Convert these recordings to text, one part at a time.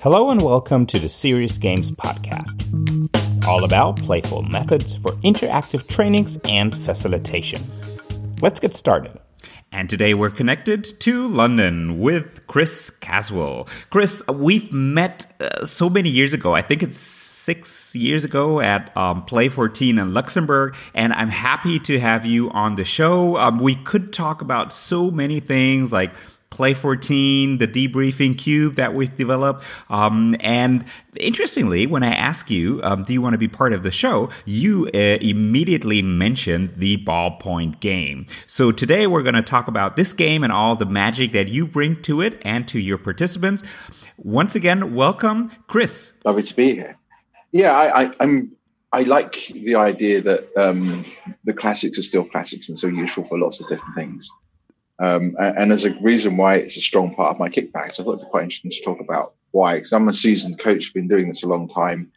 Hello and welcome to the Serious Games Podcast, all about playful methods for interactive trainings and facilitation. Let's get started. And today we're connected to London with Chris Caswell. Chris, we've met so many years ago. I think it's 6 years ago at Play 14 in Luxembourg, and I'm happy to have you on the show. We could talk about so many things like Play 14, the debriefing cube that we've developed. And interestingly, when I asked you, do you want to be part of the show, you immediately mentioned the ballpoint game. So today we're going to talk about this game and all the magic that you bring to it and to your participants. Once again, welcome, Chris. Lovely to be here. Yeah, I like the idea that the classics are still classics and so useful for lots of different things. And there's a reason why it's a strong part of my kickbacks. So I thought it'd be quite interesting to talk about why, because I'm a seasoned coach, been doing this a long time,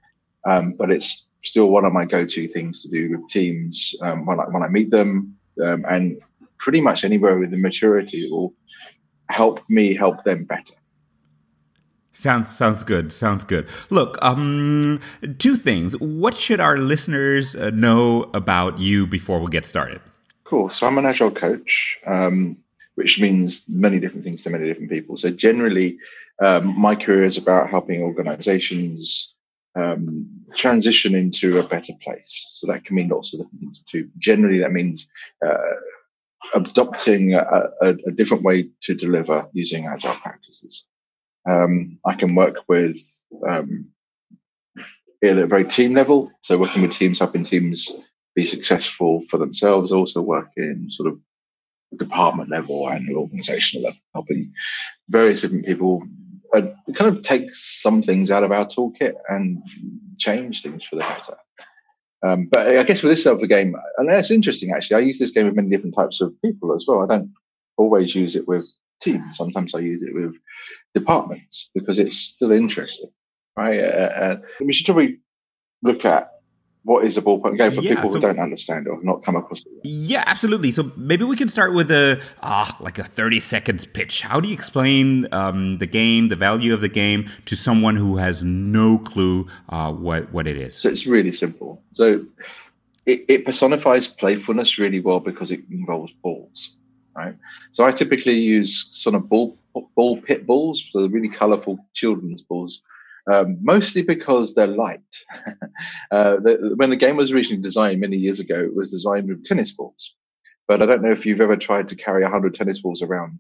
but it's still one of my go-to things to do with teams when I meet them, and pretty much anywhere with the maturity will help me help them better. Sounds good. Look, two things. What should our listeners know about you before we get started? Cool. So I'm an agile coach, which means many different things to many different people. So generally, my career is about helping organizations transition into a better place. So that can mean lots of different things too. Generally, that means adopting a different way to deliver using agile practices. I can work with at a very team level. So working with teams, helping teams be successful for themselves, also work in sort of department level and organizational level, helping various different people kind of take some things out of our toolkit and change things for the better. But I guess with this type of game, and that's interesting actually, I use this game with many different types of people as well. I don't always use it with teams. Sometimes I use it with departments because it's still interesting, right? We should probably look at what is a ballpoint game for people who don't understand or have not come across it yet. Yeah, absolutely. So maybe we can start with a 30-second pitch. How do you explain the game, the value of the game, to someone who has no clue what it is? So it's really simple. So it personifies playfulness really well because it involves balls, right? So I typically use sort of ball pit balls, so the really colourful children's balls. Mostly because they're light. When the game was originally designed many years ago, it was designed with tennis balls. But I don't know if you've ever tried to carry 100 tennis balls around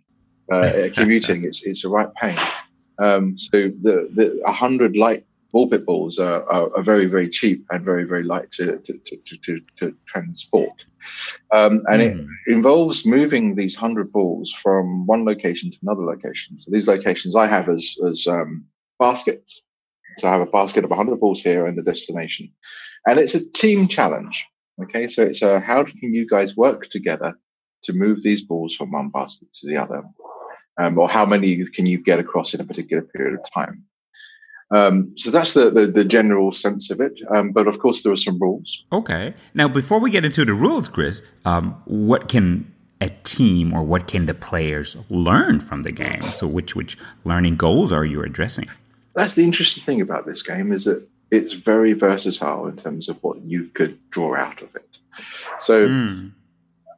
commuting. It's a right pain. So the 100 light ball pit balls are very, very cheap and very, very light to transport. It involves moving these 100 balls from one location to another location. So these locations I have as baskets. So I have a basket of 100 balls here and the destination. And it's a team challenge. Okay, so it's how can you guys work together to move these balls from one basket to the other? Or how many can you get across in a particular period of time? So that's the general sense of it. But of course, there are some rules. Okay. Now, before we get into the rules, Chris, what can a team or what can the players learn from the game? So which learning goals are you addressing? That's the interesting thing about this game is that it's very versatile in terms of what you could draw out of it. So,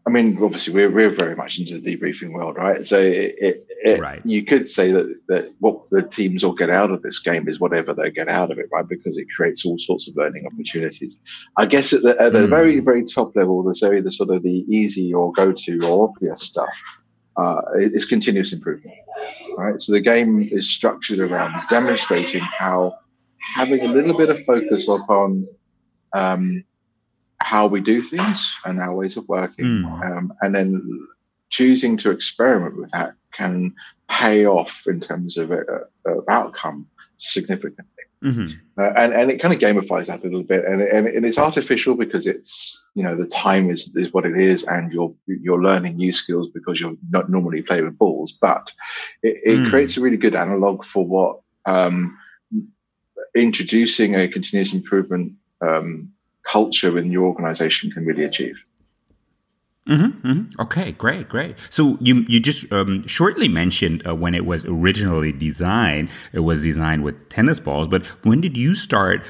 I mean, obviously we're very much into the debriefing world, right? So you could say that what the teams all get out of this game is whatever they get out of it, right? Because it creates all sorts of learning opportunities. I guess at the very, very top level, there's only the sort of the easy or go-to or obvious stuff. It's continuous improvement, right? So the game is structured around demonstrating how having a little bit of focus upon how we do things and our ways of working, and then choosing to experiment with that can pay off in terms of outcome significantly. Mm-hmm. And it kind of gamifies that a little bit, and it's artificial because it's, you know, the time is what it is, and you're learning new skills because you're not normally play with balls, but it creates a really good analog for what introducing a continuous improvement culture within your organization can really achieve. Mm-hmm, mm-hmm. Okay, great, great. So you just shortly mentioned when it was originally designed, it was designed with tennis balls. But when did you start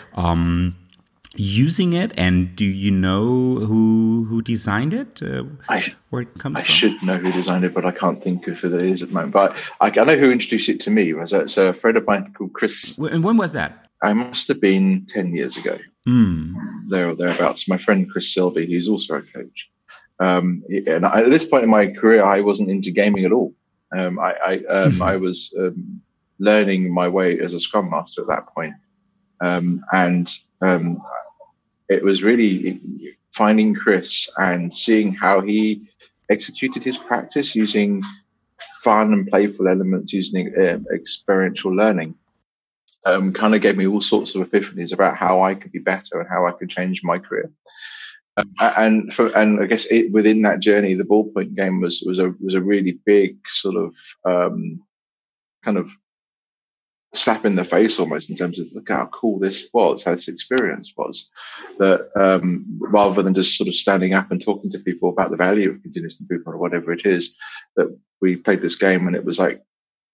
using it? And do you know who designed it? Where it comes from? I should know who designed it, but I can't think of who that is at the moment. But I know who introduced it to me. It's a friend of mine called Chris. And when was that? I must have been 10 years ago, there or thereabouts. My friend Chris Selby, who's also a coach. And at this point in my career, I wasn't into gaming at all. I was learning my way as a scrum master at that point. It was really finding Chris and seeing how he executed his practice using fun and playful elements, using experiential learning. Kind of gave me all sorts of epiphanies about how I could be better and how I could change my career. And I guess within that journey, the ballpoint game was a really big sort of kind of slap in the face almost, in terms of look how cool this was, how this experience was. That rather than just sort of standing up and talking to people about the value of continuous improvement or whatever it is, that we played this game and it was like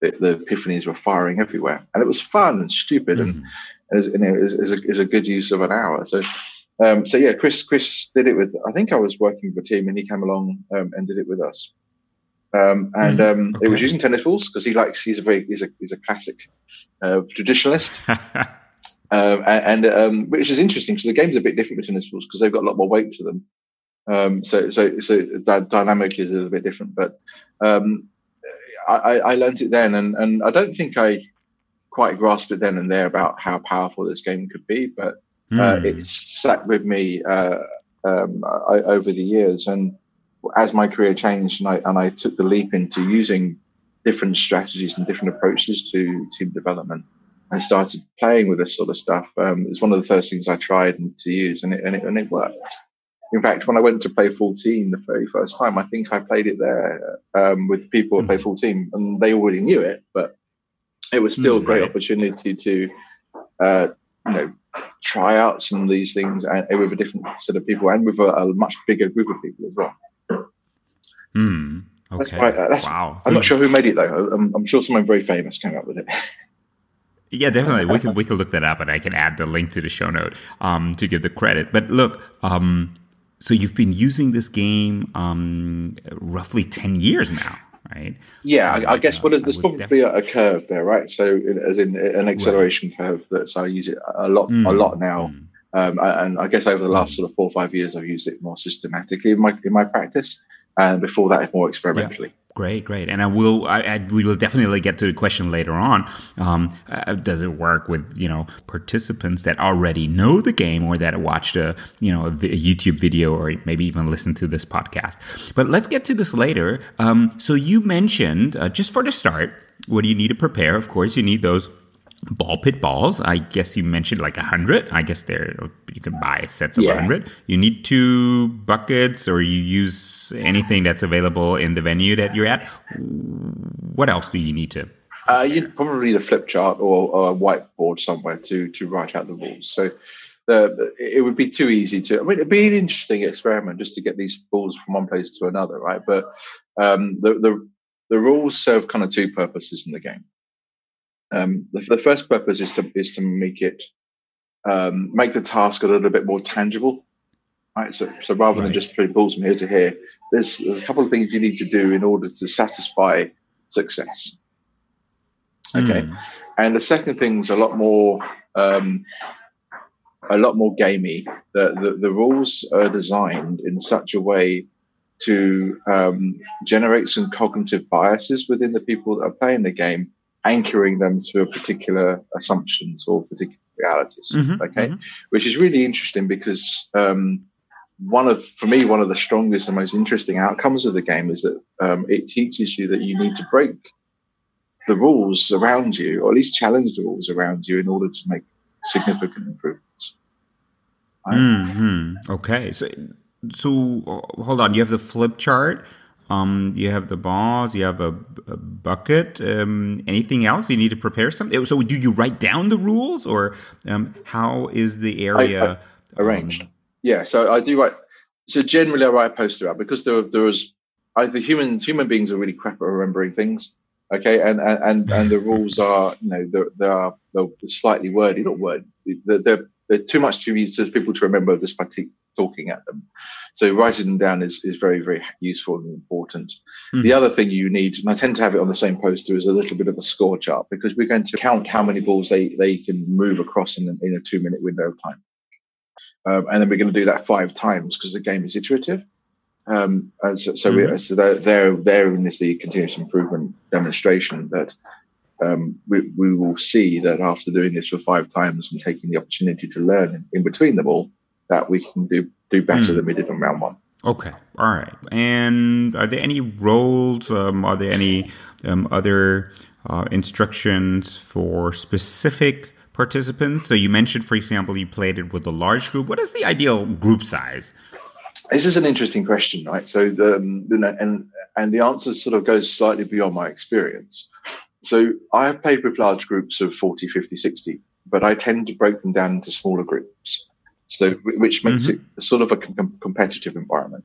the epiphanies were firing everywhere, and it was fun and stupid, and it was a good use of an hour. So. Chris did it with, I think I was working with a team, and he came along and did it with us. It was using tennis balls because he's a classic traditionalist, which is interesting because the game's a bit different with tennis balls because they've got a lot more weight to them. So that dynamic is a little bit different, but I learned it then, and I don't think I quite grasped it then and there about how powerful this game could be, but. It sat with me over the years, and as my career changed, and I took the leap into using different strategies and different approaches to team development, and started playing with this sort of stuff. It was one of the first things I tried to use, and it worked. In fact, when I went to Play 14 the very first time, I think I played it there with people at Play 14, and they already knew it, but it was still a great opportunity to try out some of these things, and with a different set of people, and with a much bigger group of people as well. Okay. Wow. I'm not sure who made it though. I'm sure someone very famous came up with it. Yeah, definitely. We can look that up, and I can add the link to the show note to give the credit. But look, so you've been using this game roughly 10 years now. Right. Yeah, I guess there's probably a curve there, right? So, as in an acceleration curve, so I use it a lot now, and I guess over the last sort of 4 or 5 years, I've used it more systematically in my practice, and before that, more experimentally. Yeah. Great, and we will definitely get to the question later on. Does it work with participants that already know the game, or that watched a YouTube video, or maybe even listen to this podcast? But let's get to this later. So you mentioned just for the start, what do you need to prepare? Of course, you need those ball pit balls. I guess you mentioned like 100. I guess you can buy sets of 100. You need 2 buckets, or you use anything that's available in the venue that you're at. What else do you need to? You probably need a flip chart or a whiteboard somewhere to write out the rules. So it would be too easy to. I mean, it'd be an interesting experiment just to get these balls from one place to another, right? But the rules serve kind of 2 purposes in the game. The first purpose is to make it make the task a little bit more tangible, right? So rather than just play balls from here to here, there's a couple of things you need to do in order to satisfy success. Okay, and the second thing's a lot more gamey. The rules are designed in such a way to generate some cognitive biases within the people that are playing the game, anchoring them to a particular assumptions or particular realities, which is really interesting because for me, one of the strongest and most interesting outcomes of the game is that it teaches you that you need to break the rules around you, or at least challenge the rules around you, in order to make significant improvements. Right? Okay, so hold on, you have the flip chart. You have the balls, you have a bucket, anything else you need to prepare something? So do you write down the rules, or how is the area arranged? Yeah, so I do write. So generally, I write a post about because human beings are really crap at remembering things. Okay, and the rules are, you know, they're slightly wordy, not word. They're too much to people to remember just by talking at them. So writing them down is very, very useful and important. Mm. The other thing you need, and I tend to have it on the same poster, is a little bit of a score chart, because we're going to count how many balls they can move across in a 2-minute window of time. And then we're going to do that 5 times because the game is iterative. Therein is the continuous improvement demonstration that we will see that after doing this for 5 times and taking the opportunity to learn in between them all, that we can do better than we did in round 1. Okay. All right. And are there any roles? Are there any other instructions for specific participants? So you mentioned, for example, you played it with a large group. What is the ideal group size? This is an interesting question, right? So the answer sort of goes slightly beyond my experience. So I have played with large groups of 40, 50, 60, but I tend to break them down into smaller groups, so which makes it sort of a competitive environment.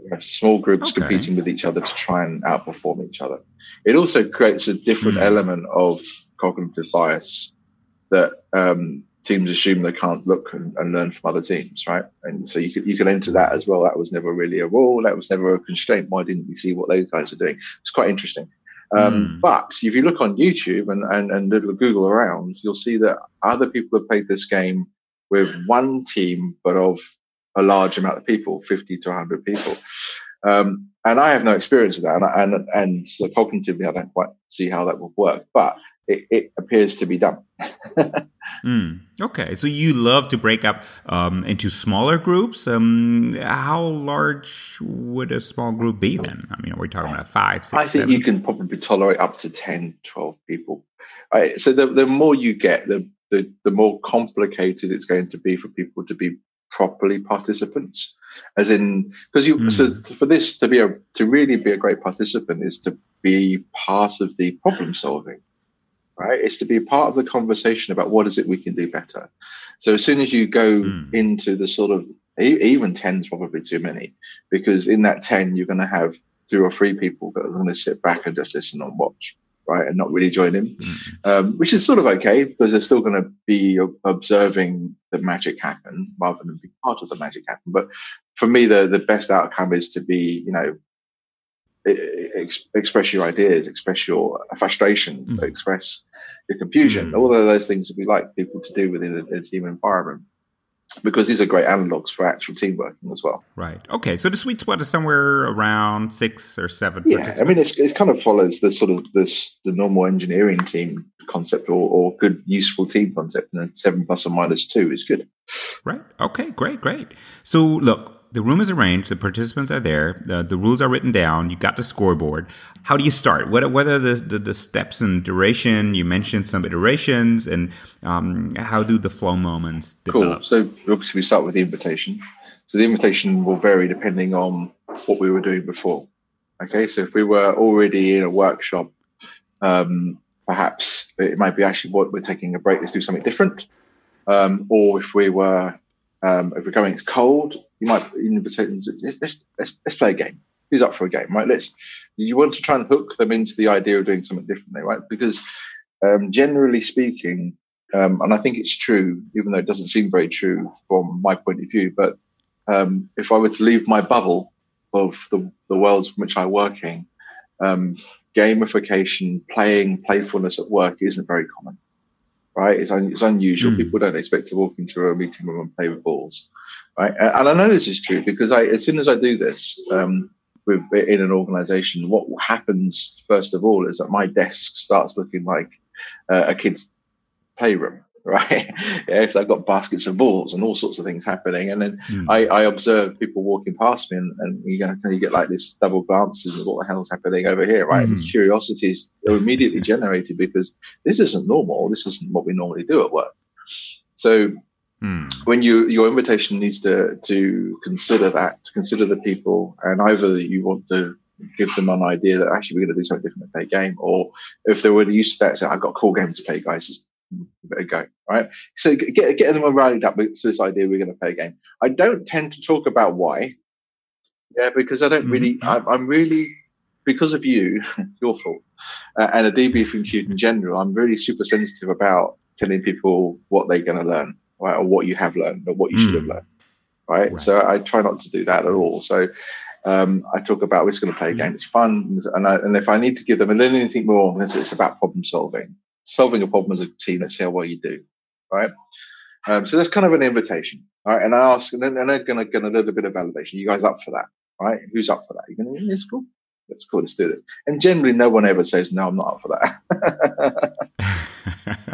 We have small groups competing with each other to try and outperform each other. It also creates a different element of cognitive bias that teams assume they can't look and learn from other teams, right? And so you can enter that as well. That was never really a rule. That was never a constraint. Why didn't we see what those guys are doing? It's quite interesting. But if you look on YouTube and little Google around, you'll see that other people have played this game with one team, but of a large amount of people, 50 to 100 people. And I have no experience of that. And so cognitively, I don't quite see how that would work. But it appears to be done. Okay. So you love to break up into smaller groups. How large would a small group be then? I mean, are we talking about 5, 6, I think 7? You can probably tolerate up to 10, 12 people. Right, so the more you get, the more complicated it's going to be for people to be properly participants. As in, because so for this to really be a great participant is to be part of the problem solving. Right, it's to be part of the conversation about what is it we can do better. So as soon as you go into the sort of, even 10 is probably too many, because in that 10 you're going to have 2 or 3 people that are going to sit back and just listen and watch, right, and not really join in, which is sort of okay because they're still going to be observing the magic happen rather than be part of the magic happen. But for me, the best outcome is to be, you know, express your ideas, express your frustration, express your confusion, all of those things that we like people to do within a team environment, because these are great analogs for actual team working as well. Right. Okay. So the sweet spot is somewhere around 6 or 7. Yeah. I mean, it kind of follows the sort of the normal engineering team concept or good, useful team concept. And then 7 ± 2 is good. Right. Okay. Great. So look, the room is arranged. The participants are there. The rules are written down. You got the scoreboard. How do you start? What are the steps and duration? You mentioned some iterations, and how do the flow moments develop? Cool. So obviously we start with the invitation. So the invitation will vary depending on what we were doing before. Okay. So if we were already in a workshop, perhaps it might be actually what we're taking a break. Let's do something different. Or if we were going, it's cold. You might invite them to let's play a game. Who's up for a game, right? You want to try and hook them into the idea of doing something differently, right? Because generally speaking, and I think it's true, even though it doesn't seem very true from my point of view, but if I were to leave my bubble of the worlds from which I'm working, gamification, playfulness at work isn't very common. Right, it's unusual. People don't expect to walk into a meeting room and play with balls, right? And I know this is true because as soon as I do this in an organisation, what happens first of all is that my desk starts looking like a kid's playroom, right? Yeah, so I've got baskets of balls and all sorts of things happening, and then I observe people walking past me, and you get like this double glances of what the hell's happening over here, right? This curiosity is immediately generated because this isn't normal. This isn't what we normally do at work. So when your invitation needs to consider that, to consider the people, and either you want to give them an idea that actually we're going to do something different and play a game, or if they're really used to that, say, I've got a cool game to play, guys. Better go, right? So get them rallied up to this idea we're going to play a game. I don't tend to talk about why, Yeah, because I don't really, I'm really, because of you, your fault, and a debriefing cube in general, I'm really super sensitive about telling people what they're going to learn, right, or what you have learned, or what you should have learned, right? So I try not to do that at all. So I talk about we're just going to play a game, it's fun, and if I need to give them a little anything more, it's about problem solving. Solving a problem as a team, let's see how well you do, right? So that's kind of an invitation, right? And I ask, and then they're going to get a little bit of validation. You guys up for that, right? Who's up for that? You're going to, it's cool. That's cool. Let's do this. And generally, no one ever says, no, I'm not up for that.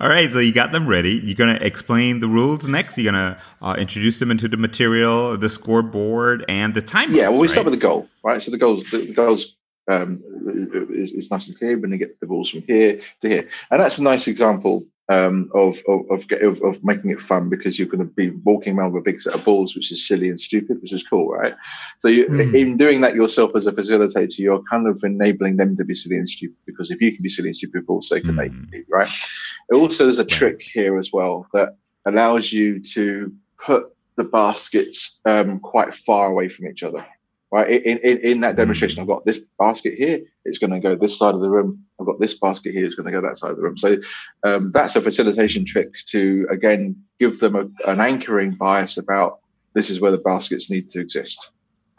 All right. So you got them ready. You're going to explain the rules next. You're going to introduce them into the material, the scoreboard, and the time. Yeah. Well, we start with the goal, right? So the goals. It's nice and clear. We're going to get the balls from here to here, and that's a nice example of making it fun, because you're going to be walking around with a big set of balls, which is silly and stupid, which is cool, right? So you, even doing that yourself as a facilitator, you're kind of enabling them to be silly and stupid, because if you can be silly and stupid, also can they be, right? Also, there's a trick here as well that allows you to put the baskets quite far away from each other. Right in that demonstration, I've got this basket here. It's going to go this side of the room. I've got this basket here. It's going to go that side of the room. So that's a facilitation trick to again give them an anchoring bias about this is where the baskets need to exist,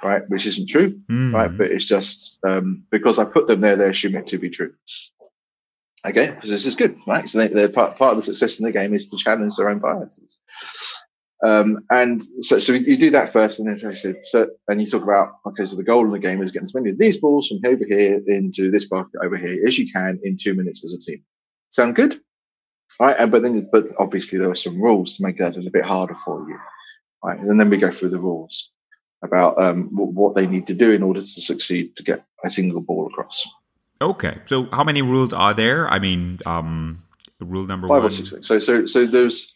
right? Which isn't true, right? But it's just because I put them there, they assume it to be true. Okay, because this is good, right? So they're part of the success in the game is to challenge their own biases. And so you do that first, and then and you talk about, okay, so the goal in the game is getting as many of these balls from over here into this basket over here as you can in 2 minutes as a team. Sound good? All right. But obviously there are some rules to make that a little bit harder for you. All right. And then we go through the rules about what they need to do in order to succeed to get a single ball across. Okay. So how many rules are there? I mean, rule number 5 1. 5 or 6. So there's.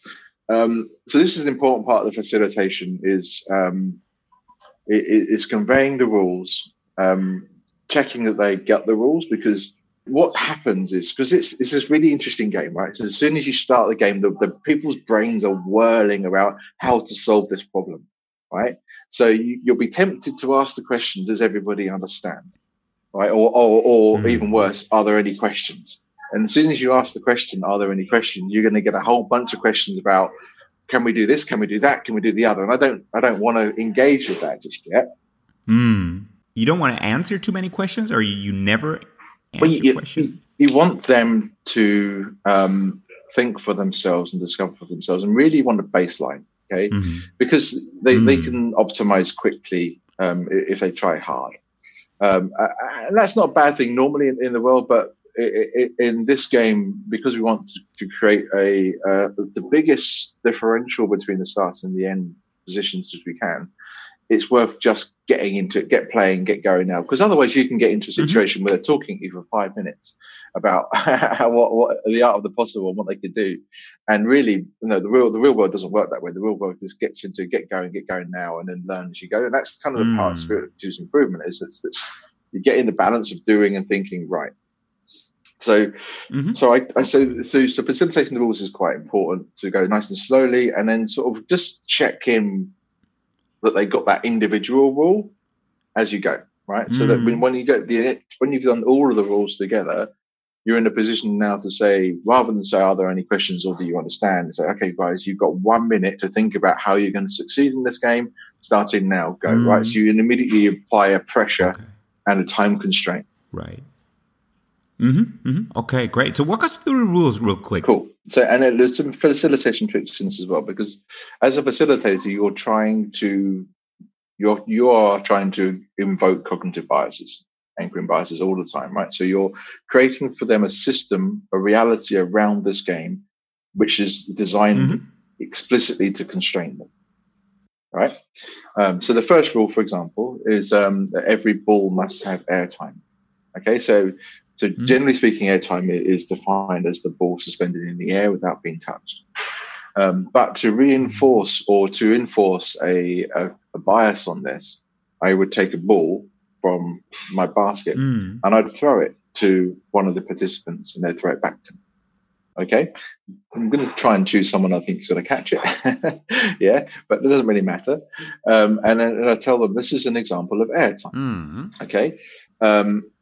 So this is an important part of the facilitation is conveying the rules, checking that they get the rules, because what happens is, because it's this really interesting game, right? So as soon as you start the game, the people's brains are whirling around how to solve this problem, right? So you'll be tempted to ask the question, does everybody understand, right? Or even worse, are there any questions? And as soon as you ask the question, are there any questions, you're going to get a whole bunch of questions about, can we do this? Can we do that? Can we do the other? And I don't want to engage with that just yet. You don't want to answer too many questions, or you never answer questions? You want them to think for themselves and discover for themselves, and really want a baseline, okay? Because they can optimize quickly if they try hard. And that's not a bad thing normally in the world, but in this game, because we want to create the biggest differential between the start and the end positions as we can, it's worth just getting into it, get playing, get going now. Because otherwise you can get into a situation where they're talking to you for 5 minutes about what the art of the possible and what they could do. And really, you know, the real world doesn't work that way. The real world just gets into get going now, and then learn as you go. And that's kind of the part of spirit of continuous improvement is it's you get in the balance of doing and thinking right. So facilitating the rules is quite important to go nice and slowly, and then sort of just check in that they got that individual rule as you go, right? So that when you've done all of the rules together, you're in a position now to say, rather than say, are there any questions or do you understand? Say, okay, guys, you've got 1 minute to think about how you're going to succeed in this game. Starting now, go, right? So you immediately apply a pressure and a time constraint. Right. Okay, great. So walk us through the rules real quick. Cool. So, and there's some facilitation tricks in this as well, because as a facilitator, you are trying to invoke cognitive biases, anchoring biases all the time, right? So you're creating for them a system, a reality around this game, which is designed explicitly to constrain them, right? So the first rule, for example, is that every ball must have airtime. Okay, so generally speaking, airtime is defined as the ball suspended in the air without being touched. But to reinforce or to enforce a bias on this, I would take a ball from my basket and I'd throw it to one of the participants, and they'd throw it back to me. Okay, I'm going to try and choose someone I think is going to catch it. Yeah, but it doesn't really matter. And I tell them this is an example of airtime. Mm-hmm. Okay,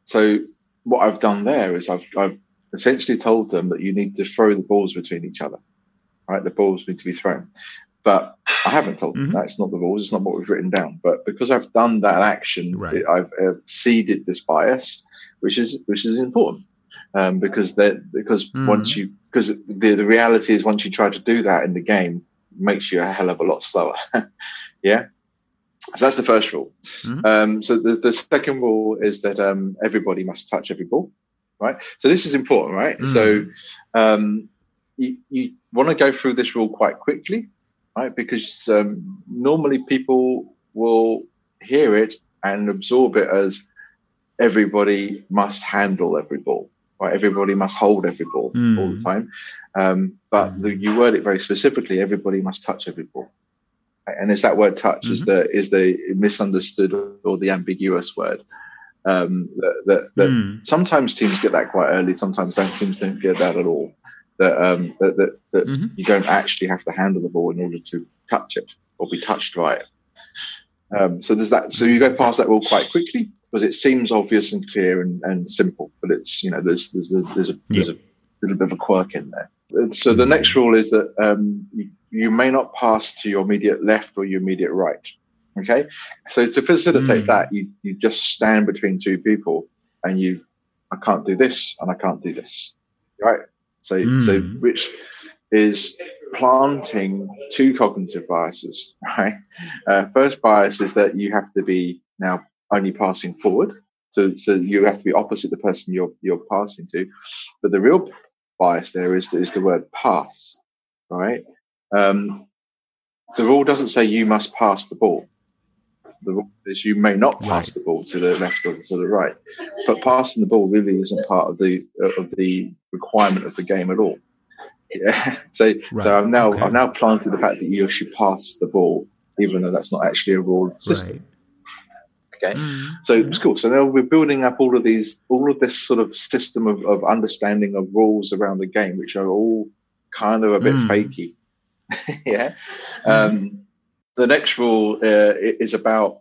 so what I've done there is I've essentially told them that you need to throw the balls between each other. Right, the balls need to be thrown. But I haven't told them that's not the rules. It's not what we've written down. But because I've done that action, right. I've seeded this bias, which is important because the reality is once you try to do that in the game, it makes you a hell of a lot slower. Yeah. So that's the first rule. Mm-hmm. So the second rule is that everybody must touch every ball, right? So this is important, right? Mm-hmm. So you want to go through this rule quite quickly. Right, because normally people will hear it and absorb it as everybody must handle every ball, right? Everybody must hold every ball all the time. But you word it very specifically, everybody must touch every ball. And it's that word touch is the misunderstood or the ambiguous word. That sometimes teams get that quite early, sometimes teams don't get that at all. That you don't actually have to handle the ball in order to touch it or be touched by it. So there's that. So you go past that rule quite quickly because it seems obvious and clear and simple, but it's there's a little bit of a quirk in there. So the next rule is that you may not pass to your immediate left or your immediate right. Okay, so to facilitate that, you just stand between two people and I can't do this and I can't do this, right? So which is planting two cognitive biases, right? First bias is that you have to be now only passing forward. So you have to be opposite the person you're passing to. But the real bias there is the word pass, right? The rule doesn't say you must pass the ball. The rule is you may not pass the ball to the left or to the right, but passing the ball really isn't part of the requirement of the game at all. Yeah. So I've now planted the fact that you should pass the ball, even though that's not actually a rule of the system. Right. Okay, so it's cool. So now we're building up all of this sort of system of understanding of rules around the game, which are all kind of a bit fakey. Yeah. The next rule is about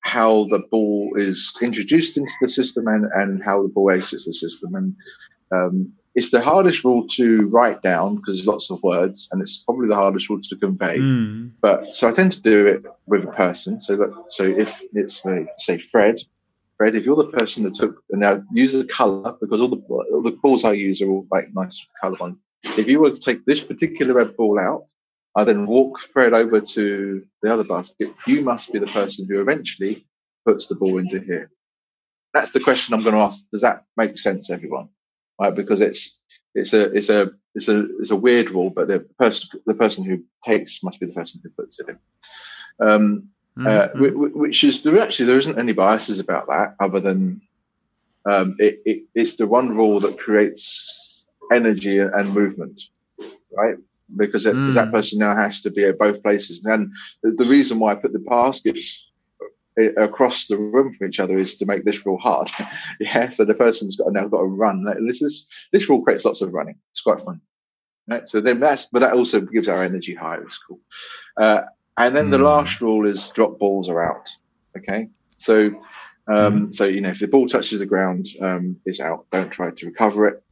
how the ball is introduced into the system and how the ball exits the system. And it's the hardest rule to write down because there's lots of words, and it's probably the hardest rule to convey. So I tend to do it with a person. So if it's, say, Fred, if you're the person that took, and now use the colour, because all the balls I use are all like nice colour ones. If you were to take this particular red ball out, I then walk Fred over to the other basket. You must be the person who eventually puts the ball into here. That's the question I'm going to ask. Does that make sense, everyone? Right, because it's a weird rule, but the person who takes must be the person who puts it in. Which is there isn't any biases about that other than it's the one rule that creates energy and movement, right? Because that person now has to be at both places. And the reason why I put the baskets across the room from each other is to make this rule hard. Yeah, so the person's now got to run. This rule creates lots of running. It's quite fun. Right? So then but that also gives our energy higher. It's cool. And then the last rule is drop balls are out. Okay, so if the ball touches the ground, it's out. Don't try to recover it.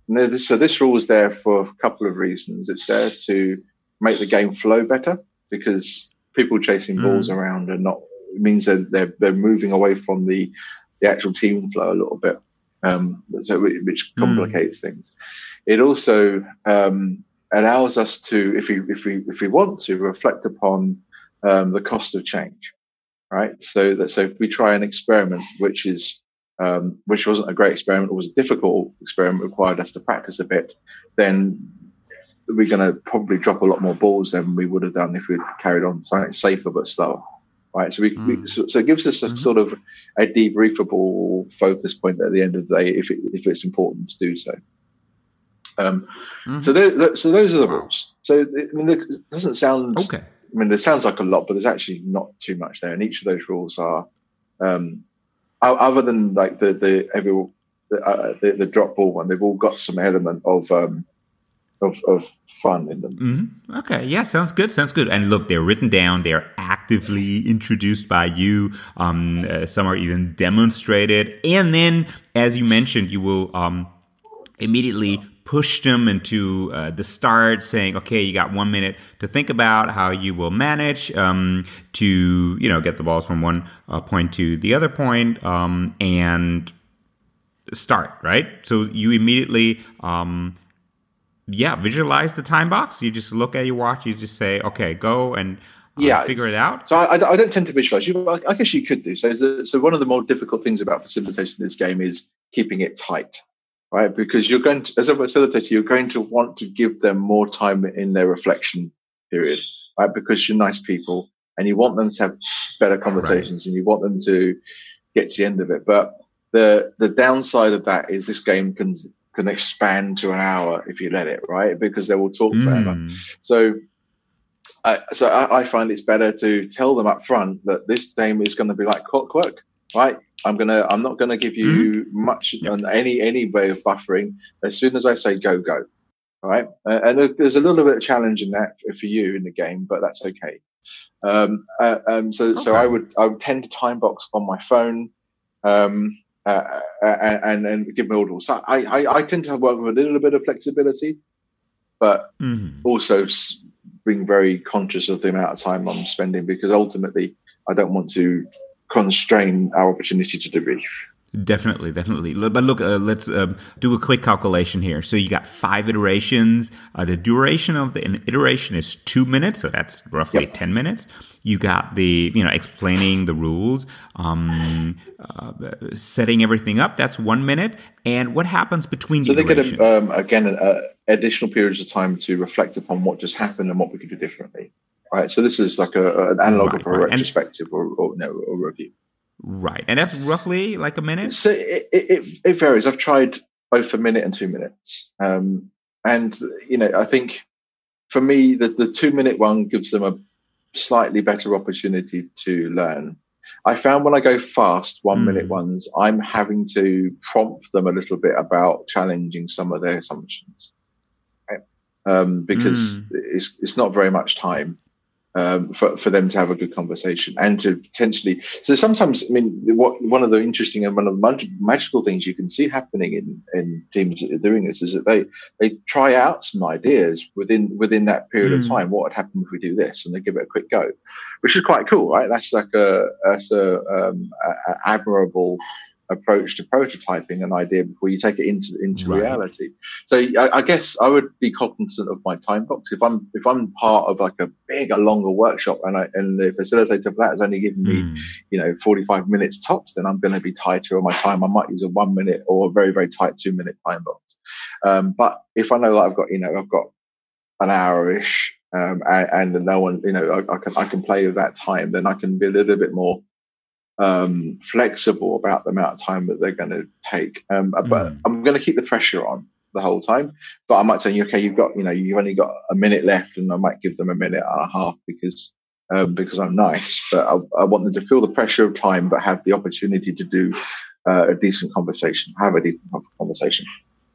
So this rule is there for a couple of reasons. It's there to make the game flow better because people chasing balls around are not – means that they're moving away from the actual team flow a little bit, which complicates things. It also allows us to, if we want to, reflect upon the cost of change, right? So if we try an experiment which is – which wasn't a great experiment, it was a difficult experiment, required us to practice a bit, then we're going to probably drop a lot more balls than we would have done if we'd carried on something safer but slower, right? So it gives us a sort of a debriefable focus point at the end of the day if it's important to do so. So those are the rules. So it doesn't sound okay. It sounds like a lot, but there's actually not too much there, and each of those rules are. Other than like the drop ball one, they've all got some element of fun in them. Mm-hmm. Okay. Yeah. Sounds good. Sounds good. And look, they're written down. They're actively introduced by you. Some are even demonstrated. And then, as you mentioned, you will immediately push them into the start, saying, okay, you got 1 minute to think about how you will manage to, you know, get the balls from one point to the other point, and start, right? So you immediately, visualize the time box. You just look at your watch. You just say, okay, go and figure it out. So I don't tend to visualize. I guess you could do. So one of the more difficult things about facilitation in this game is keeping it tight. Right, because you're going to, as a facilitator, you're going to want to give them more time in their reflection period, right? Because you're nice people and you want them to have better conversations, right, and you want them to get to the end of it. But the downside of that is this game can expand to an hour if you let it, right? Because they will talk forever. So I find it's better to tell them up front that this game is going to be like clockwork, right? I'm not gonna give you much on any way of buffering. As soon as I say go, go. All right. And there's a little bit of challenge in that for you in the game, but that's okay. So I would tend to time box on my phone, and give them orders. So I tend to work with a little bit of flexibility, but also being very conscious of the amount of time I'm spending, because ultimately I don't want to constrain our opportunity to debrief. Definitely. But look, let's do a quick calculation here. So you got 5 iterations. The duration of an iteration is 2 minutes, so that's roughly 10 minutes. You got the, explaining the rules, setting everything up. That's 1 minute. And what happens between the iterations? So they get, additional periods of time to reflect upon what just happened and what we could do differently. Right, so this is like an analog of a retrospective or review. Right, and that's roughly like a minute? So it varies. I've tried both a minute and 2 minutes. I think for me, the 2 minute one gives them a slightly better opportunity to learn. I found when I go fast, 1 minute ones, I'm having to prompt them a little bit about challenging some of their assumptions. Right? Because it's not very much time. For them to have a good conversation and to potentially, so sometimes, one of the interesting and one of the magical things you can see happening in teams that are doing this is that they try out some ideas within that period of time. What would happen if we do this? And they give it a quick go, which is quite cool, right? That's like an admirable approach to prototyping an idea before you take it into reality. So I guess I would be cognizant of my time box. If I'm part of like a longer workshop and the facilitator for that has only given me 45 minutes tops, then I'm going to be tighter on my time. I might use a 1 minute or a very, very tight 2 minute time box. But if I know that I've got an hour-ish and no one, I can play with that time, then I can be a little bit more flexible about the amount of time that they're going to take, but I'm going to keep the pressure on the whole time. But I might say, okay, you've only got a minute left, and I might give them a minute and a half because I'm nice, but I want them to feel the pressure of time, but have the opportunity to do have a decent conversation.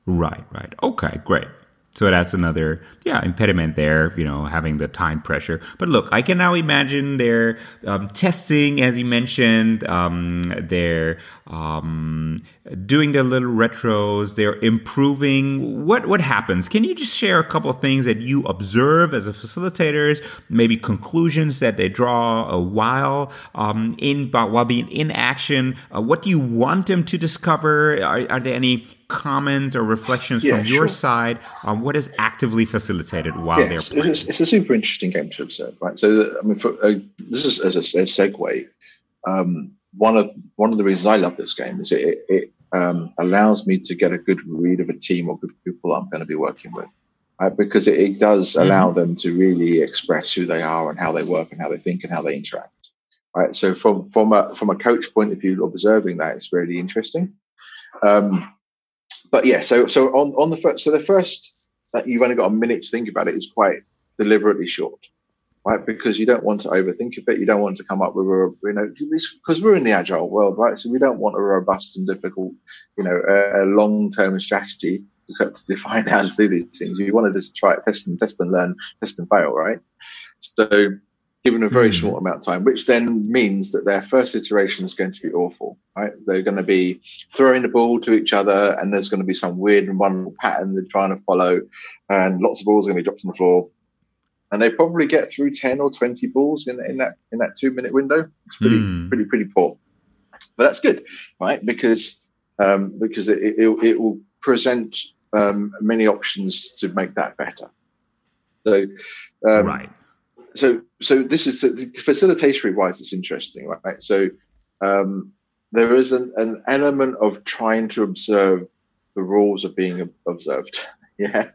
Right. Okay, great. So that's another, impediment there, having the time pressure. But look, I can now imagine they're testing, as you mentioned. They're doing their little retros. They're improving. What happens? Can you just share a couple of things that you observe as a facilitator, maybe conclusions that they draw while being in action? What do you want them to discover? Are there any comments or reflections from your side on what is actively facilitated while they're playing? It's a super interesting game to observe, right? So, this is as a segue. One of the reasons I love this game is it allows me to get a good read of a team or good people I'm going to be working with, right? Because it does allow them to really express who they are and how they work and how they think and how they interact, right? So, from a coach point of view, observing that is really interesting. But so on the first, that you've only got a minute to think about it is quite deliberately short, right? Because you don't want to overthink of it. You don't want to come up with because we're in the agile world, right? So we don't want a robust and difficult, a long-term strategy to define how to do these things. You want to just try it, test and learn, test and fail, right? So given a very short amount of time, which then means that their first iteration is going to be awful, right? They're going to be throwing the ball to each other, and there's going to be some weird and wonderful pattern they're trying to follow, and lots of balls are going to be dropped on the floor. And they probably get through 10 or 20 balls in that 2-minute window. It's pretty poor. But that's good, right? Because it will present many options to make that better. So right. So this is facilitatory wise. It's interesting, right? So there is an element of trying to observe the rules of being observed. Yeah.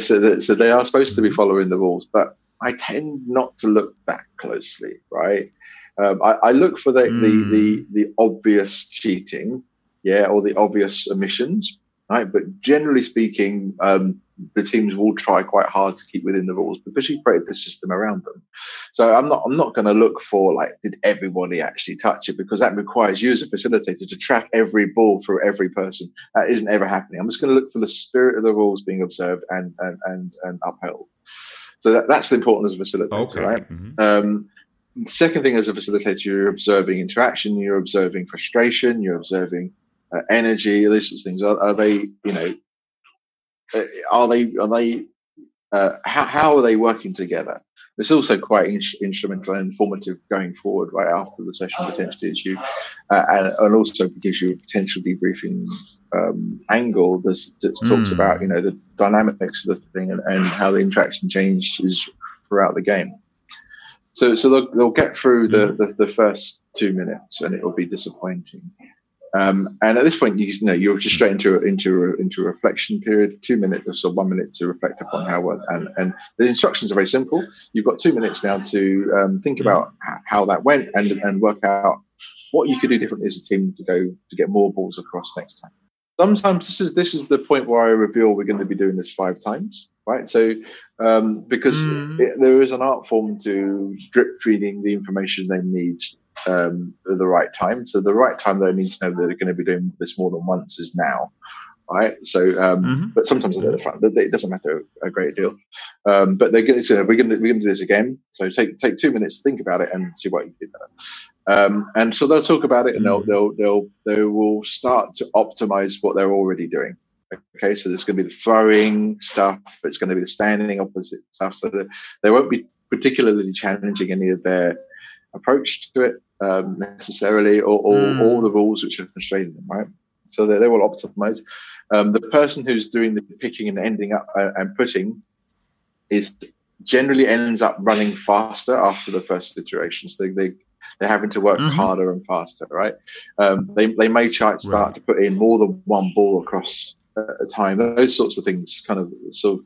So they are supposed to be following the rules, but I tend not to look that closely, right? I look for the obvious cheating, or the obvious omissions, right? But generally speaking, the teams will try quite hard to keep within the rules because you created the system around them. So I'm not going to look for, like, did everybody actually touch it? Because that requires you as a facilitator to track every ball through every person. That isn't ever happening. I'm just going to look for the spirit of the rules being observed and upheld. So that's important as a facilitator, okay. Right? Mm-hmm. The second thing as a facilitator, you're observing interaction, you're observing frustration, you're observing energy, these sorts of things. Are they, how are they working together? It's also quite instrumental and informative going forward, right after the session, potentially, as you, and also gives you a potential debriefing angle that talks about, the dynamics of the thing and how the interaction changes throughout the game. So they'll get through the first 2 minutes, and it will be disappointing. And at this point, you're just straight into a reflection period, 2 minutes or so, 1 minute to reflect upon how well. And the instructions are very simple. You've got 2 minutes now to think about how that went and work out what you could do differently as a team to get more balls across next time. Sometimes this is the point where I reveal we're going to be doing this 5 times, right? So because there is an art form to drip feeding the information they need at the right time. So the right time they need to know that they're going to be doing this more than once is now, right? So but sometimes they're at the front, but it doesn't matter a great deal. But they're going to say, we're going to do this again. So take 2 minutes to think about it and see what you do better. And so they'll talk about it, and they will start to optimize what they're already doing. Okay, so there's going to be the throwing stuff. It's going to be the standing opposite stuff. So they won't be particularly challenging any of their approach to it necessarily, or all the rules which have constrained them, right? So they will optimize. The person who's doing the picking and ending up and putting is generally ends up running faster after the first iteration. So they're having to work harder and faster, right? They may start to put in more than one ball across a time. Those sorts of things, kind of sort of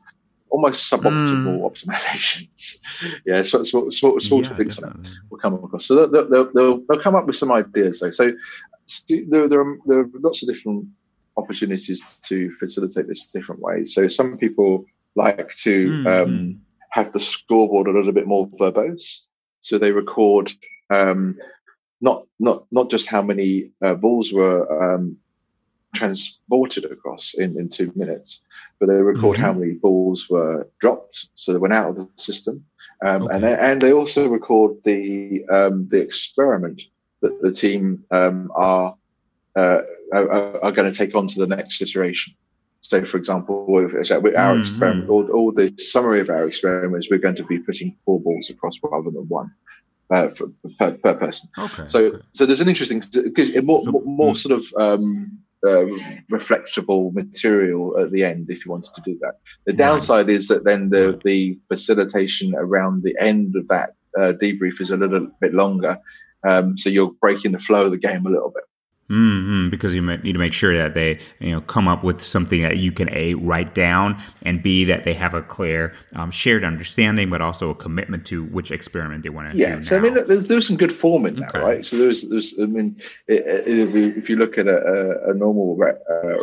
almost suboptimal optimizations. Yeah, sort of things will come across. So they'll come up with some ideas, though. So there are lots of different opportunities to facilitate this different ways. So some people like to have the scoreboard a little bit more verbose. So they record not just how many balls were transported across in 2 minutes, but they record how many balls were dropped, so they went out of the system, and they also record the experiment that the team are going to take on to the next iteration. So, for example, with our experiment, or the summary of our experiment is we're going to be putting 4 balls across rather than 1. Per person. Okay. So there's an interesting, because more sort of reflectable material at the end if you wanted to do that. The downside is that then the facilitation around the end of that debrief is a little bit longer, so you're breaking the flow of the game a little bit. Mm-hmm, because you need to make sure that they, come up with something that you can A, write down, and B, that they have a clear shared understanding, but also a commitment to which experiment they want to do. Yeah, so now. There's some good form in that, right? So if you look at a normal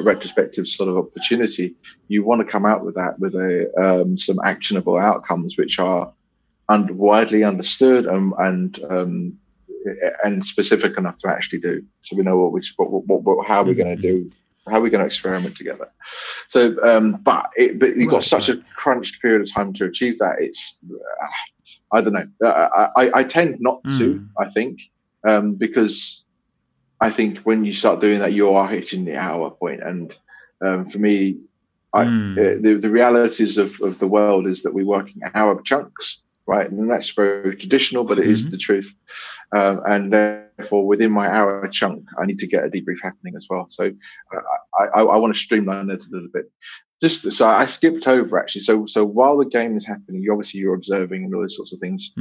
retrospective sort of opportunity, you want to come out with that with some actionable outcomes which are widely understood and specific enough to actually do. So we know how we're going to do How are we going to experiment together? So, but you've got such a crunched period of time to achieve that. It's, I don't know. I tend not to, I think, because I think when you start doing that, you are hitting the hour point. And for me, the realities of the world is that we work in hour chunks, right? And that's very traditional, but it is the truth. And therefore, within my hour chunk, I need to get a debrief happening as well. So I want to streamline it a little bit. Just so I skipped over actually. So while the game is happening, you're observing and all those sorts of things.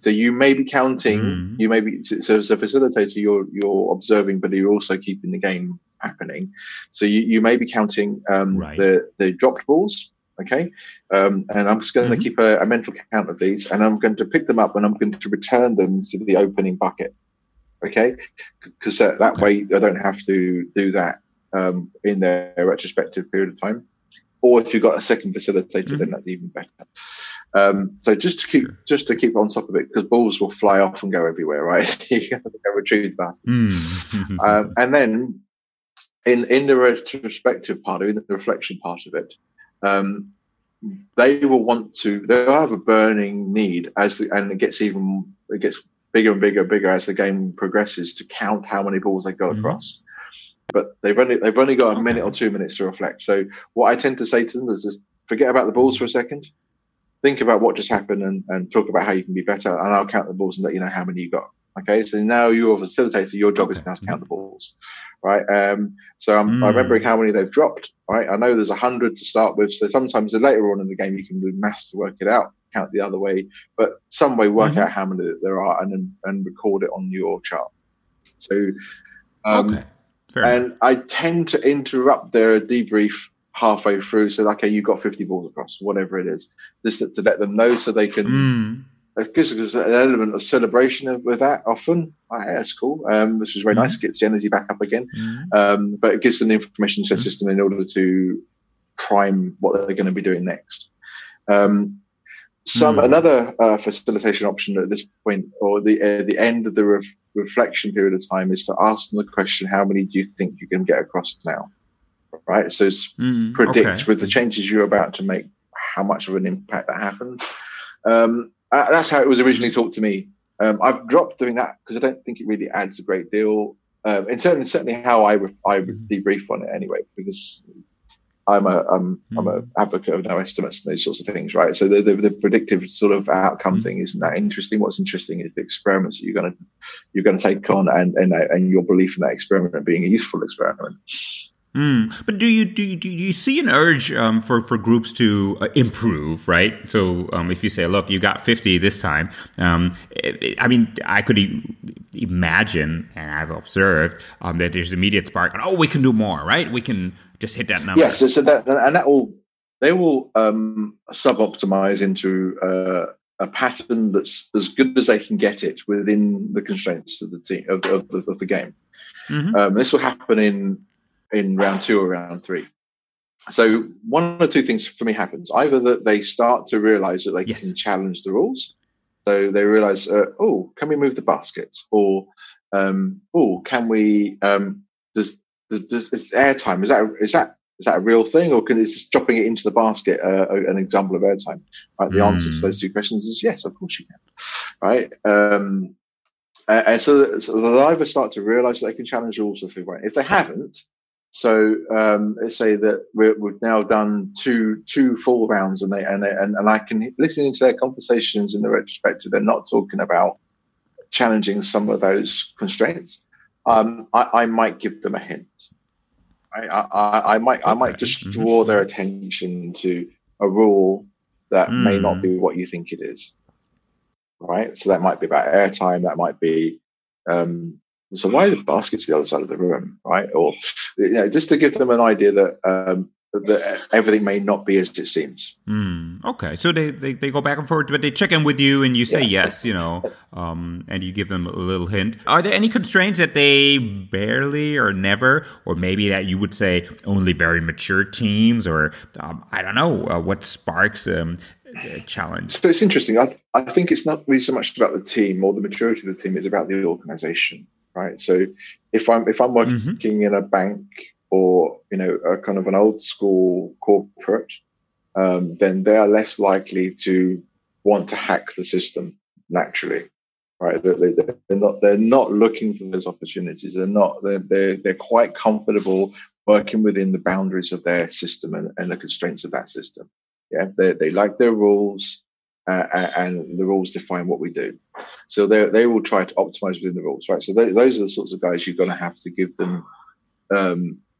So you may be counting. You may be so as a facilitator, you're observing, but you're also keeping the game happening. So you may be counting the dropped balls. Okay, and I'm just going to keep a mental count of these, and I'm going to pick them up and I'm going to return them to the opening bucket. Okay, because that way I don't have to do that in their retrospective period of time. Or if you've got a second facilitator, then that's even better. So just to keep on top of it, because balls will fly off and go everywhere, right? You have to go retrieve bastards. And then in the retrospective part, in the reflection part of it, they will they'll have a burning need and it gets bigger and bigger and bigger as the game progresses to count how many balls they got across. But they've only got a minute or 2 minutes to reflect. So what I tend to say to them is just forget about the balls for a second, think about what just happened, and talk about how you can be better. And I'll count the balls and let you know how many you got. Okay, so now you're a facilitator. Your job is now to count the balls, right? So I'm remembering how many they've dropped, right? I know there's 100 to start with. So sometimes later on in the game you can do maths to work it out, count the other way, but some way work out how many there are, and record it on your chart. So. And I tend to interrupt their debrief halfway through. So, okay, you got 50 balls across, whatever it is, just to let them know so they can. Because there's an element of celebration with that often. That's cool. Which is very nice. Gets the energy back up again. But it gives them the information to the system in order to prime what they're going to be doing next. Another facilitation option at this point, or the end of the reflection period of time, is to ask them the question: how many do you think you can get across now? Right. So predict with the changes you're about to make how much of an impact that happens. That's how it was originally taught to me. I've dropped doing that because I don't think it really adds a great deal. And certainly how I would debrief on it anyway, because. I'm a advocate of no estimates and those sorts of things, right? So the predictive sort of outcome thing isn't that interesting. What's interesting is the experiments that you're going to take on, and your belief in that experiment being a useful experiment. But do you see an urge for groups to improve, right? So if you say, look, you got 50 this time, I could imagine, and I've observed that there's immediate spark. Oh, we can do more, right? We can just hit that number. Yes, yeah, so they will sub-optimize into a pattern that's as good as they can get it within the constraints of the team of the game. This will happen in round two or round three. So one or two things for me happens. Either that they start to realize that they can challenge the rules. So they realize, can we move the baskets? Or, can we, is airtime, is that a real thing? Or is just dropping it into the basket an example of airtime? Right? The answer to those two questions is yes, of course you can. Right? And so they'll either start to realize that they can challenge rules with three. If they haven't, so let's say that we've now done two full rounds, and I can listen to their conversations in the retrospective. They're not talking about challenging some of those constraints. I might give them a hint. I might just draw their attention to a rule that may not be what you think it is. Right. So that might be about airtime. That might be. So why are the baskets the other side of the room, right? Or just to give them an idea that that everything may not be as it seems. Okay, so they go back and forth, but they check in with you, and you say yes, and you give them a little hint. Are there any constraints that they barely or never, or maybe that you would say only very mature teams, or I don't know, what sparks the challenge? So it's interesting. I think it's not really so much about the team or the maturity of the team; it's about the organisation. Right. So if I'm working in a bank or a kind of an old school corporate, then they are less likely to want to hack the system naturally, right? They're not looking for those opportunities. They're quite comfortable working within the boundaries of their system and the constraints of that system. Yeah, they like their rules, and the rules define what we do. So they will try to optimize within the rules, right? So those are the sorts of guys you're going to have to give them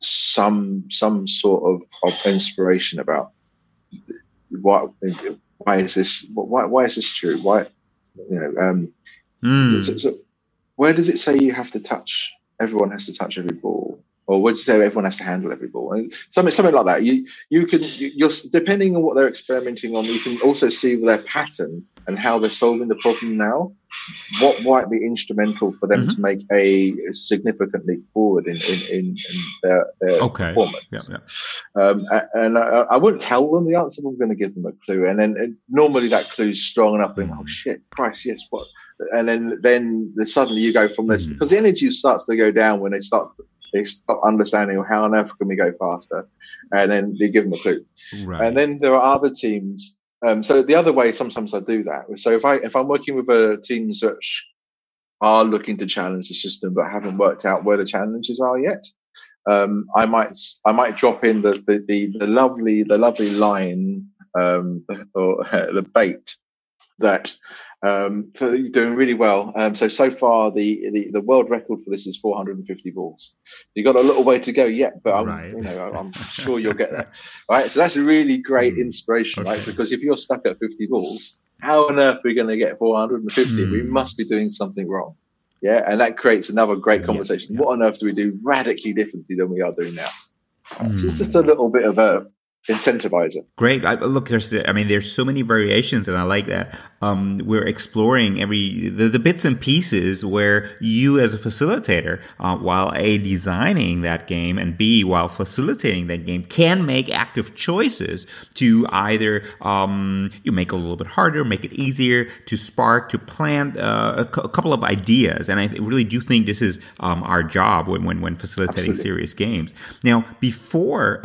some sort of inspiration about why is this true? Why, So where does it say you have to touch? Everyone has to touch every ball. Or would you say everyone has to handle every ball? And something like that. You're depending on what they're experimenting on. You can also see their pattern and how they're solving the problem now. What might be instrumental for them to make a significant leap forward in their performance? Yeah. And I wouldn't tell them the answer. But I'm going to give them a clue, and then normally that clue's strong enough. Being, oh shit, Christ, yes, what? And then suddenly you go from this because the energy starts to go down when they start. They stop understanding how on earth can we go faster, and then they give them a clue. Right. And then there are other teams. So the other way, sometimes I do that. So if I'm working with teams that are looking to challenge the system but haven't worked out where the challenges are yet, I might drop in the lovely line or the bait that. So you're doing really well. So far, the world record for this is 450 balls. You've got a little way to go yet, but I'm sure you'll get there. Right. So that's a really great inspiration, right? Because if you're stuck at 50 balls, how on earth are we going to get 450? We must be doing something wrong. Yeah. And that creates another great conversation. Yeah. What on earth do we do radically differently than we are doing now? Right? So it's just a little bit of a incentivizer. Great. Look, there's so many variations, and I like that. We're exploring the bits and pieces where you, as a facilitator, while A, designing that game, and B, while facilitating that game, can make active choices to either you make it a little bit harder, make it easier, to spark, to plant a couple of ideas. And I really do think this is our job when facilitating serious games. Now, before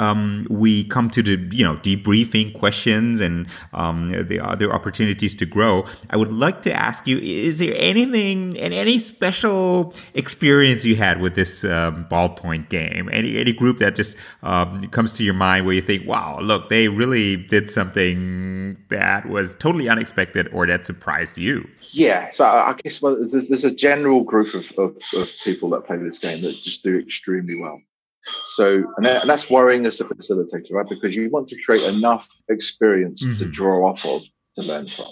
we come to debriefing questions and the other opportunities to grow, I would like to ask you: is there anything and any special experience you had with this ballpoint game? Any group that just comes to your mind where you think, "Wow, look, they really did something that was totally unexpected or that surprised you"? Yeah, so I guess there's a general group of people that play this game that just do extremely well. So, and that's worrying as a facilitator, right? Because you want to create enough experience to draw off of, to learn from,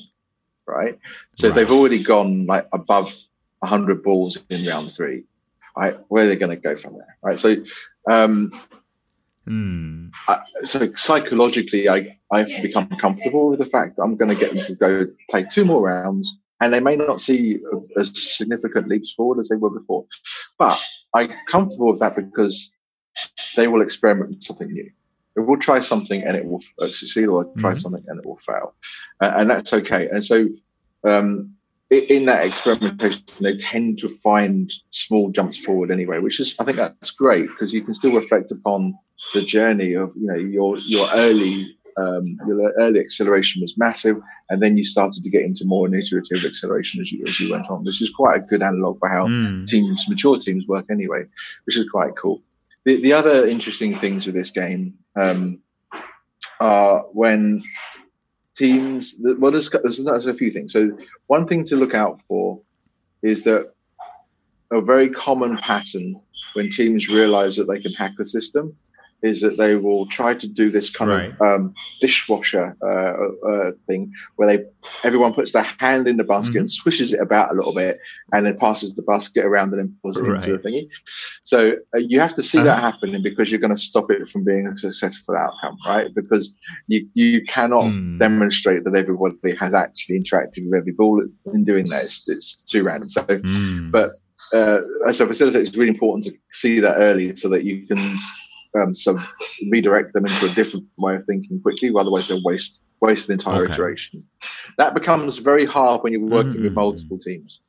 right? So they've already gone like above 100 balls in round 3, right? Where are they going to go from there, right? So, so psychologically, I have to become comfortable with the fact that I'm going to get them to go play 2 more rounds, and they may not see as significant leaps forward as they were before. But I'm comfortable with that because they will experiment with something new. It will try something and it will succeed, or try something and it will fail. And that's okay. And so in that experimentation, they tend to find small jumps forward anyway, which is, I think that's great because you can still reflect upon the journey of, your early acceleration was massive, and then you started to get into more iterative acceleration as you went on. This is quite a good analog for how mature teams work anyway, which is quite cool. The other interesting things with this game are when teams. Well, there's a few things. So one thing to look out for is that a very common pattern when teams realize that they can hack the system is that they will try to do this kind of dishwasher thing where everyone puts their hand in the basket and swishes it about a little bit and then passes the basket around and then pours it into the thingy. So you have to see that happening because you're going to stop it from being a successful outcome, right? Because you cannot demonstrate that everybody has actually interacted with every ball in doing that. It's too random. So, but as a facilitator, it's really important to see that early so that you can redirect them into a different way of thinking quickly. Otherwise, they'll waste the entire iteration. That becomes very hard when you're working with multiple teams.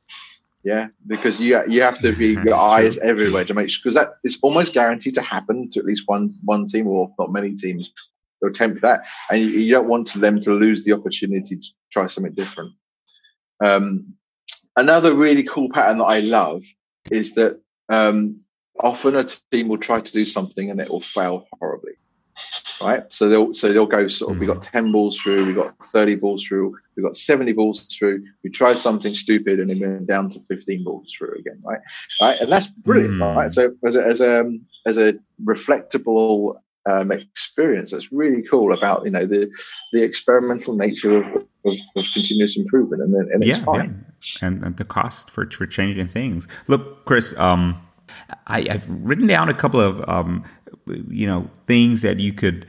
Yeah, because you have to be your eyes everywhere to make sure, because that it's almost guaranteed to happen to at least one team, or if not many teams will attempt that, and you don't want them to lose the opportunity to try something different. Another really cool pattern that I love is that often a team will try to do something and it will fail horribly, right? So they'll go sort of, we got 10 balls through, we got 30 balls through, we got 70 balls through, we tried something stupid and then went down to 15 balls through again, right? And that's brilliant, right? So as a reflectable experience, that's really cool about, you know, the experimental nature of continuous improvement, and it's fine. Yeah. And the cost for changing things. Look, Chris, I've written down a couple of things that you could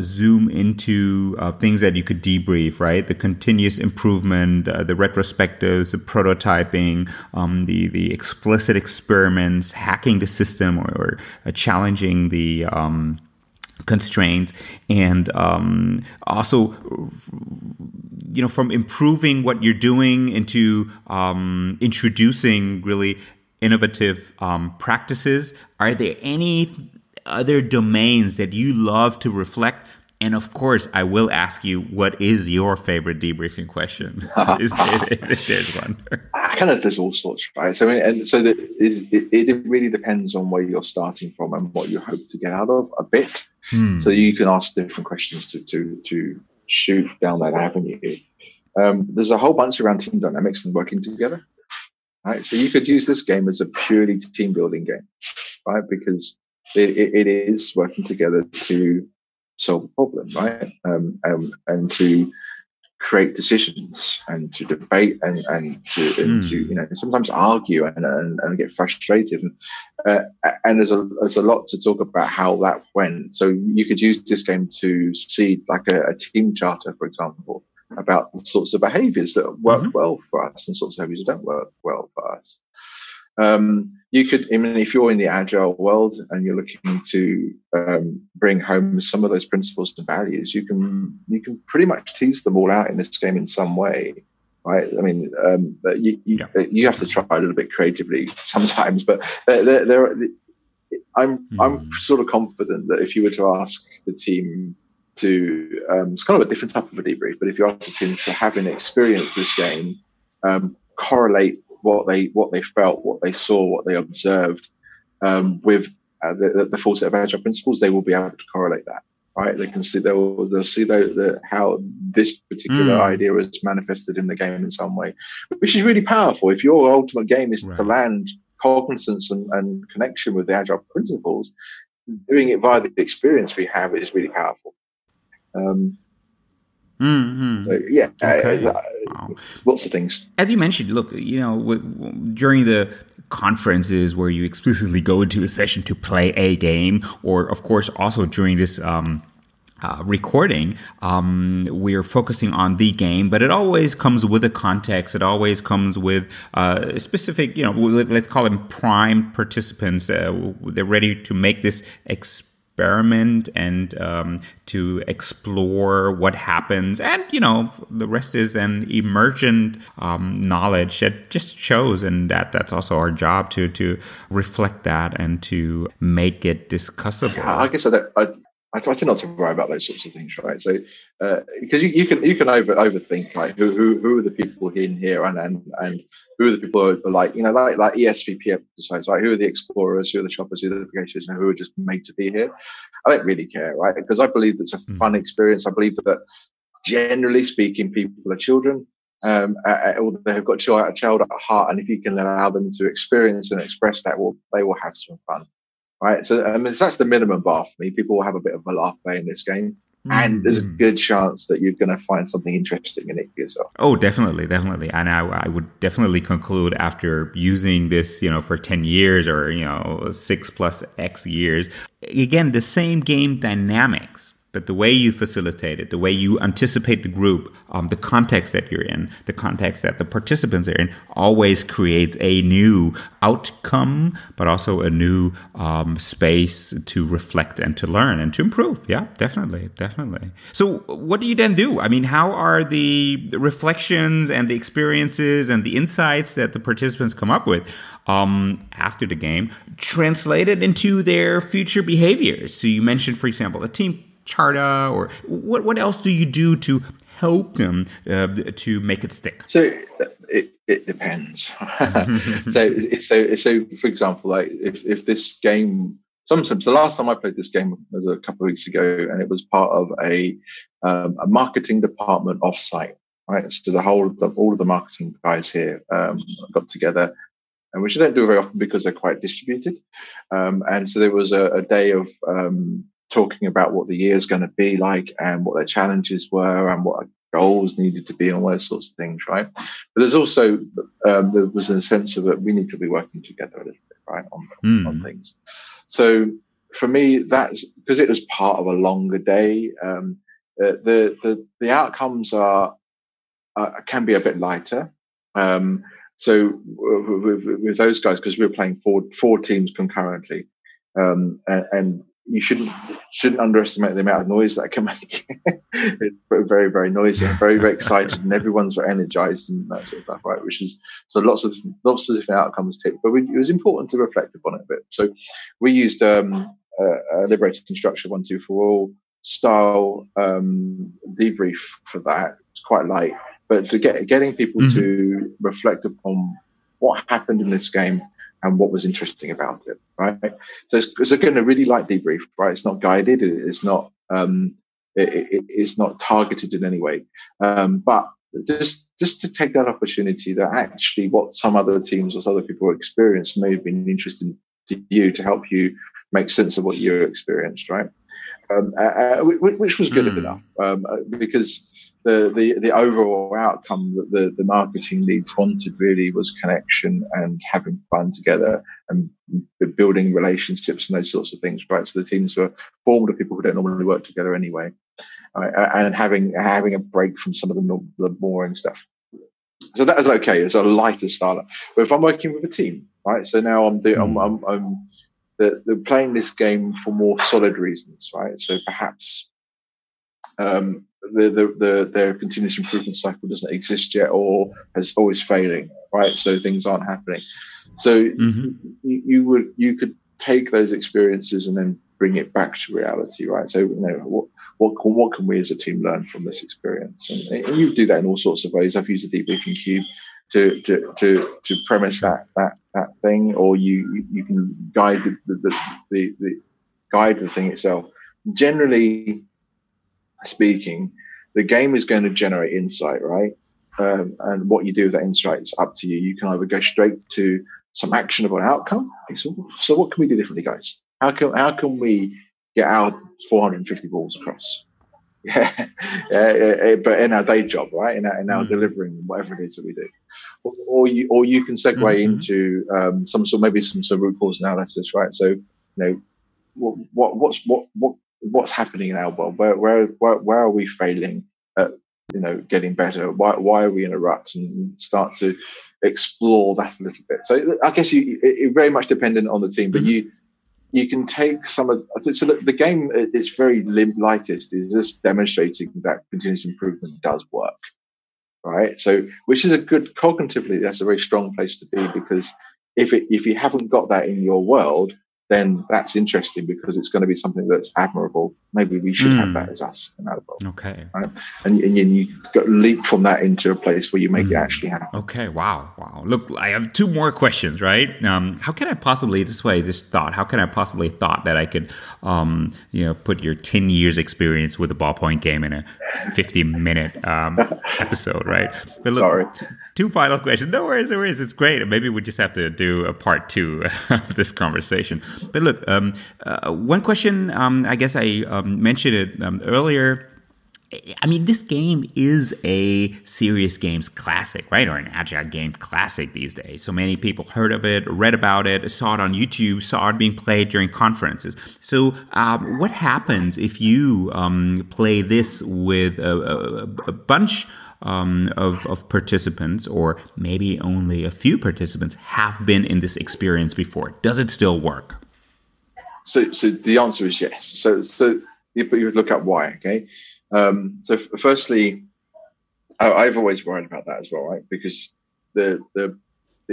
zoom into, things that you could debrief, right? The continuous improvement, the retrospectives, the prototyping, the explicit experiments, hacking the system, or challenging the constraints, and also, you know, from improving what you're doing into introducing really innovative practices. Are there any other domains that you love to reflect? And of course, I will ask you, what is your favorite debriefing question? There's one. Kind of, there's all sorts, right? So, it really depends on where you're starting from and what you hope to get out of a bit. So you can ask different questions to shoot down that avenue. There's a whole bunch around team dynamics and working together. Right, so you could use this game as a purely team building game, right? Because it is working together to solve a problem, right? And to create decisions, and to debate, and to you know, sometimes argue and get frustrated, and there's a lot to talk about how that went. So you could use this game to see like a team charter, for example, about the sorts of behaviors that work well for us and sorts of behaviors that don't work well for us. You could, I mean, if you're in the agile world and you're looking to bring home some of those principles and values, you can pretty much tease them all out in this game in some way, right? I mean, but you have to try a little bit creatively sometimes, but I'm sort of confident that if you were to ask the team to, it's kind of a different type of a debrief, but if you ask the team to have an experience this game, correlate what they felt, what they saw, what they observed, with the full set of agile principles, they will be able to correlate that, right? They can see, they'll see how this particular idea is manifested in the game in some way, which is really powerful. If your ultimate game is to land cognizance and connection with the agile principles, doing it via the experience we have is really powerful. So yeah, okay. Lots of things. As you mentioned, look, you know, during the conferences where you explicitly go into a session to play a game, or of course also during this recording, we're focusing on the game, but it always comes with a context. It always comes with specific, you know, let's call them prime participants. They're ready to make this experiment and to explore what happens. And, you know, the rest is an emergent knowledge that just shows, and that's also our job to reflect that and to make it discussable. Yeah, like I said, I tend not to worry about those sorts of things, right? So, because you can overthink, like who are the people in here, and who are the people who are like, you know, like ESVP episodes, right? Who are the explorers, who are the shoppers, who are the navigators, and who are just made to be here? I don't really care, right? Because I believe it's a fun experience. I believe that generally speaking, people are children, or they've got a child at heart, and if you can allow them to experience and express that, they will have some fun. Right, so I mean, that's the minimum bar for me. People will have a bit of a laugh playing this game, and there's a good chance that you're going to find something interesting in it yourself. Oh, definitely, and I would definitely conclude after using this, you know, for 10 years or, you know, 6+ X years. Again, the same game dynamics, But the way you facilitate it, the way you anticipate the group, the context that you're in, the context that the participants are in, always creates a new outcome, but also a new space to reflect and to learn and to improve. Yeah, definitely, definitely. So what do you then do? I mean, how are the reflections and the experiences and the insights that the participants come up with after the game translated into their future behaviors? So you mentioned, for example, a team charter, or what else do you do to help them to make it stick? So it depends. so for example, like if this game, sometimes the last time I played this game was a couple of weeks ago, and it was part of a marketing department offsite. Right, so the whole of all of the marketing guys here got together, and which they don't do very often because they're quite distributed. And so there was a day of talking about what the year is going to be like and what their challenges were and what goals needed to be and all those sorts of things, right? But there's also there was a sense of that we need to be working together a little bit, right, on things. So for me, that's because it was part of a longer day. The outcomes can be a bit lighter. So with those guys, because we were playing four teams concurrently, and you shouldn't underestimate the amount of noise that I can make. It's very, very noisy and very, very excited, and everyone's very energized and that sort of stuff, right? Which is so lots of different outcomes take, but it was important to reflect upon it a bit. So we used a liberated construction 1-2-4-all style debrief for that. It's quite light, but to getting people to reflect upon what happened in this game and what was interesting about it, right? So it's again a really light debrief, right? It's not guided, it's not it's not targeted in any way, but just to take that opportunity that actually what some other teams or other people experience may have been interesting to you, to help you make sense of what you experienced, right? Which was good enough, because the overall outcome that the marketing leads wanted really was connection and having fun together and building relationships and those sorts of things, right? So the teams were formed of people who don't normally work together anyway, and having a break from some of the boring stuff. So that was okay. It's a lighter style. But if I'm working with a team, right? So now I'm playing this game for more solid reasons, right? So perhaps their continuous improvement cycle doesn't exist yet, or is always failing, right? So things aren't happening. So you could take those experiences and then bring it back to reality, right? So what can we as a team learn from this experience? And you do that in all sorts of ways. I've used the debriefing cube to premise that thing, or you can guide the thing itself. Generally speaking, the game is going to generate insight, right? And what you do with that insight is up to you. You can either go straight to some actionable outcome. So what can we do differently, guys? How can we get our 450 balls across? Yeah, but in our day job, right? In our delivering whatever it is that we do, or you can segue into some sort, maybe some root cause analysis, right? So what's happening in our world? Where are we failing at, getting better? Why are we in a rut? And start to explore that a little bit. So I guess it very much dependent on the team, but you can take some of. So the game, it's very lightest, is just demonstrating that continuous improvement does work, right? So which is a good cognitively, that's a very strong place to be, because if you haven't got that in your world, then that's interesting because it's going to be something that's admirable. Maybe we should have that as us in our world. Okay. Right? And you leap from that into a place where you make it actually happen. Okay, wow. Look, I have two more questions, right? How can I possibly thought that I could, put your 10 years experience with a ballpoint game in a 50-minute episode, right? But look, sorry. Two final questions. No worries. It's great. Maybe we just have to do a part 2 of this conversation. But look, one question, I guess I mentioned it earlier, I mean, this game is a serious games classic, right? Or an agile game classic these days. So many people heard of it, read about it, saw it on YouTube, saw it being played during conferences. So what happens if you play this with a bunch of participants, or maybe only a few participants have been in this experience before? Does it still work? So the answer is yes. So you would look at why, okay? So firstly, I've always worried about that as well, right? Because the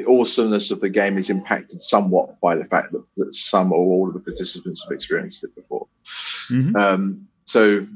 awesomeness of the game is impacted somewhat by the fact that some or all of the participants have experienced it before. Mm-hmm. So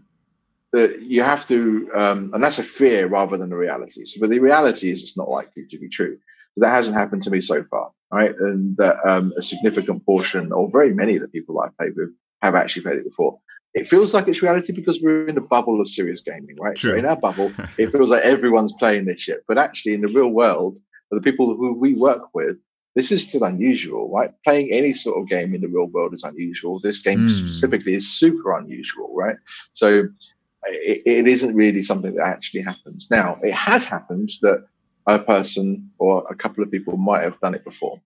you have to, and that's a fear rather than a reality. So, but the reality is it's not likely to be true. But that hasn't happened to me so far, right? And a significant portion, or very many of the people I played with, have actually played it before. It feels like it's reality because we're in a bubble of serious gaming, right? True. So in our bubble, it feels like everyone's playing this shit. But actually, in the real world, for the people who we work with, this is still unusual, right? Playing any sort of game in the real world is unusual. This game specifically is super unusual, right? So it isn't really something that actually happens. Now, it has happened that a person or a couple of people might have done it before.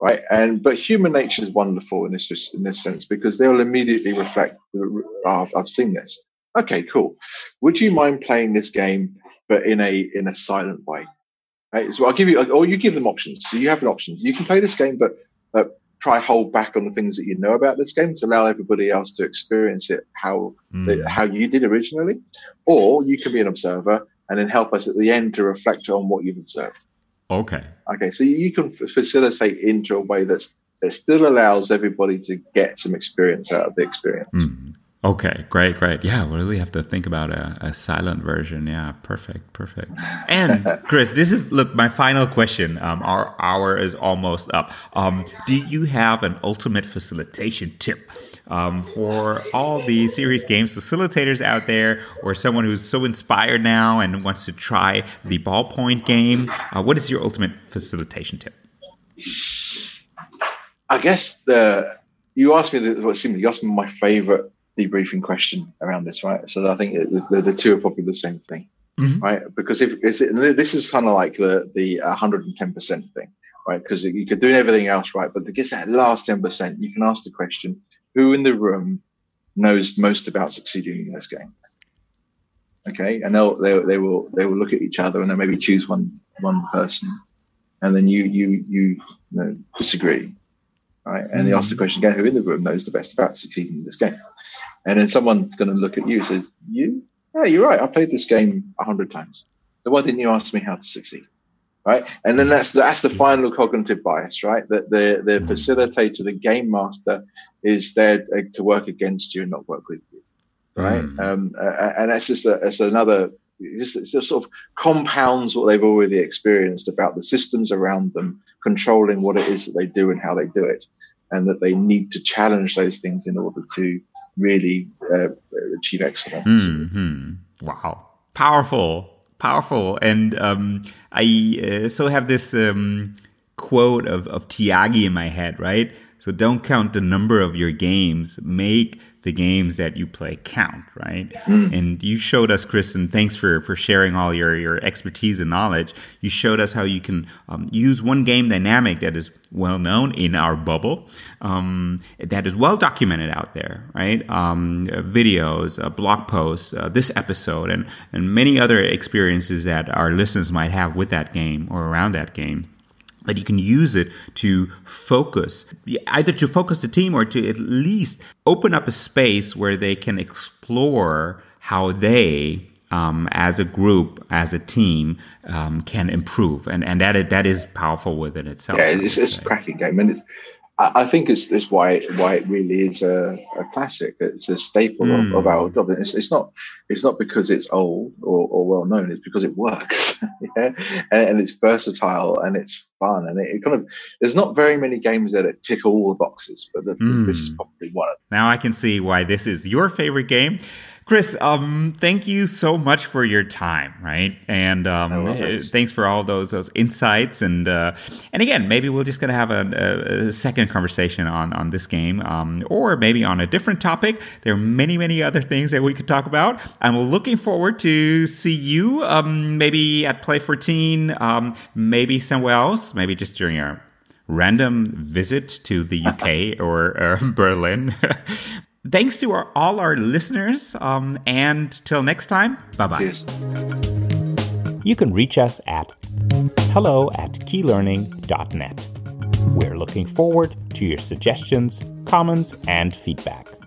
Right, but human nature is wonderful in this sense, because they'll immediately reflect, oh, I've seen this. Okay, cool. Would you mind playing this game, but in a silent way? Right? So I'll give you, or you give them options. So you have an option. You can play this game, but try hold back on the things that you know about this game to allow everybody else to experience it how you did originally. Or you can be an observer and then help us at the end to reflect on what you've observed. Okay. So you can facilitate into a way that still allows everybody to get some experience out of the experience. Okay. Great. Yeah, we'll really have to think about a silent version. Yeah. Perfect. And Chris, this is, look, my final question. Our hour is almost up. Do you have an ultimate facilitation tip for all the serious games facilitators out there, or someone who's so inspired now and wants to try the ballpoint game? What is your ultimate facilitation tip? I guess you asked me my favorite debriefing question around this, right? So I think the two are probably the same thing, mm-hmm. right? Because this is kind of like the 110% thing, right? Because you could do everything else, right? But to get that last 10%, you can ask the question, who in the room knows most about succeeding in this game? Okay, and they will look at each other and they'll maybe choose one person, and then you disagree, right? And they ask the question again: who in the room knows the best about succeeding in this game? And then someone's going to look at you and say, "You? Yeah, you're right. I played this game 100 times. So why didn't you ask me how to succeed?" Right, and then that's the final cognitive bias, right? That the facilitator, the game master, is there to work against you and not work with you, right? And that's just it just sort of compounds what they've already experienced about the systems around them controlling what it is that they do and how they do it, and that they need to challenge those things in order to really achieve excellence. Mm-hmm. Wow, powerful. And I so have this quote of Tyagi in my head, right? So don't count the number of your games, make the games that you play count, right? And you showed us, Chris, and thanks for sharing all your expertise and knowledge. You showed us how you can use one game dynamic that is well known in our bubble, that is well documented out there, right? Videos, blog posts, this episode, and many other experiences that our listeners might have with that game or around that game. But you can use it to focus, either to focus the team or to at least open up a space where they can explore how they, as a group, as a team, can improve. And that is powerful within itself. Yeah, it's a cracking game. And I think it's why it really is a classic. It's a staple of our job. It's not because it's old or well known. It's because it works, yeah? and it's versatile and it's fun. And it kind of, there's not very many games that tick all the boxes, but this is probably one of them. Now I can see why this is your favorite game. Chris, thank you so much for your time, right? And thanks for all those insights. And again, maybe we're just going to have a second conversation on this game, or maybe on a different topic. There are many, many other things that we could talk about. I'm looking forward to see you maybe at Play 14, maybe somewhere else, maybe just during your random visit to the UK or Berlin. Thanks to all our listeners, and till next time, bye-bye. Cheers. You can reach us at hello@keylearning.net. We're looking forward to your suggestions, comments, and feedback.